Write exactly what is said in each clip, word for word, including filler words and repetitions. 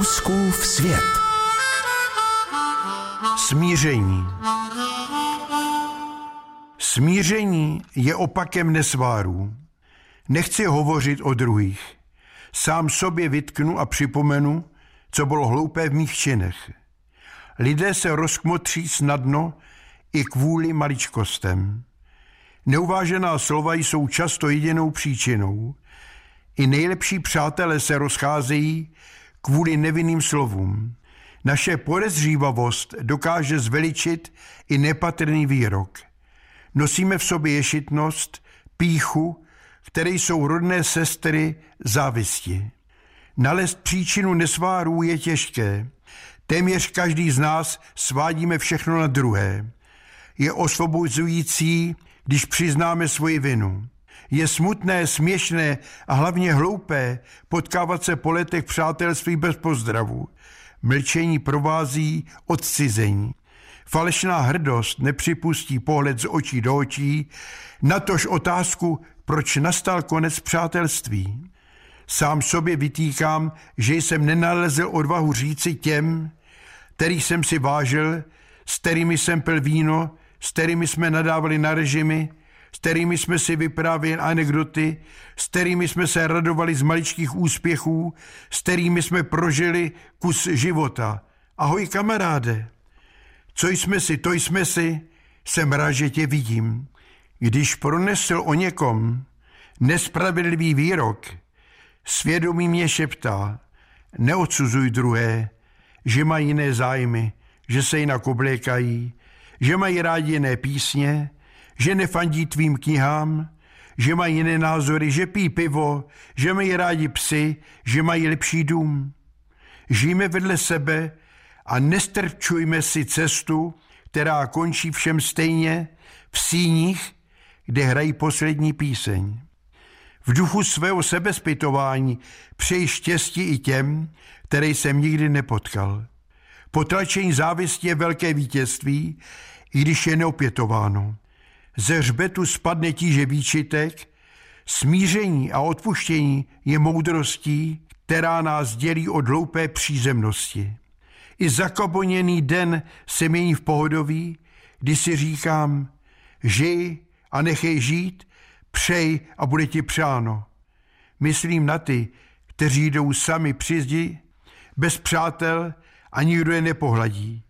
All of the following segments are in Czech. Kouskův svět. Smíření. Smíření je opakem nesvárů. Nechci hovořit o druhých. Sám sobě vytknu a připomenu, co bylo hloupé v mých činech. Lidé se rozkmotří snadno i kvůli maličkostem. Neuvážená slova jsou často jedinou příčinou. I nejlepší přátelé se rozcházejí kvůli nevinným slovům. Naše podezřívavost dokáže zveličit i nepatrný výrok. Nosíme v sobě ješitnost, pýchu, které jsou rodné sestry závisti. Nalézt příčinu nesvárů je těžké. Téměř každý z nás svádíme všechno na druhé. Je osvobozující, když přiznáme svoji vinu. Je smutné, směšné a hlavně hloupé potkávat se po letech přátelství bez pozdravu. Mlčení provází odcizení. Falešná hrdost nepřipustí pohled z očí do očí, natož otázku, proč nastal konec přátelství. Sám sobě vytýkám, že jsem nenalezl odvahu říci těm, kterých jsem si vážil, s kterými jsem pil víno, s kterými jsme nadávali na režimy, s kterými jsme si vyprávěli anekdoty, s kterými jsme se radovali z maličkých úspěchů, s kterými jsme prožili kus života. Ahoj kamaráde, co jsme si, to jsme si, jsem rád, že tě vidím. Když pronesl o někom nespravedlivý výrok, svědomí mě šeptá, neodsuzuj druhé, že mají jiné zájmy, že se jinak oblékají, že mají rádi jiné písně, že nefandí tvým knihám, že mají jiné názory, že pijí pivo, že mají rádi psy, že mají lepší dům. Žijme vedle sebe a nestrčujme si cestu, která končí všem stejně v síních, kde hrají poslední píseň. V duchu svého sebezpytování přeji štěstí i těm, které jsem nikdy nepotkal. Potlačení závisti je velké vítězství, i když je neopětováno. Ze hřbetu spadne tíže výčitek, smíření a odpuštění je moudrostí, která nás dělí od hloupé přízemnosti. I zakoponěný den se mění v pohodoví, kdy si říkám, žij a nechej žít, přej a bude ti přáno. Myslím na ty, kteří jdou sami při zdi, bez přátel a nikdo je nepohladí.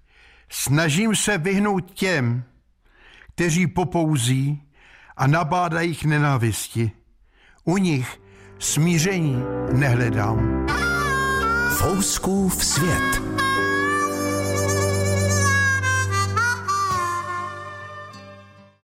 Snažím se vyhnout těm, kteří popouzí a nabádají k nenávisti. U nich smíření nehledám. Fouskův svět.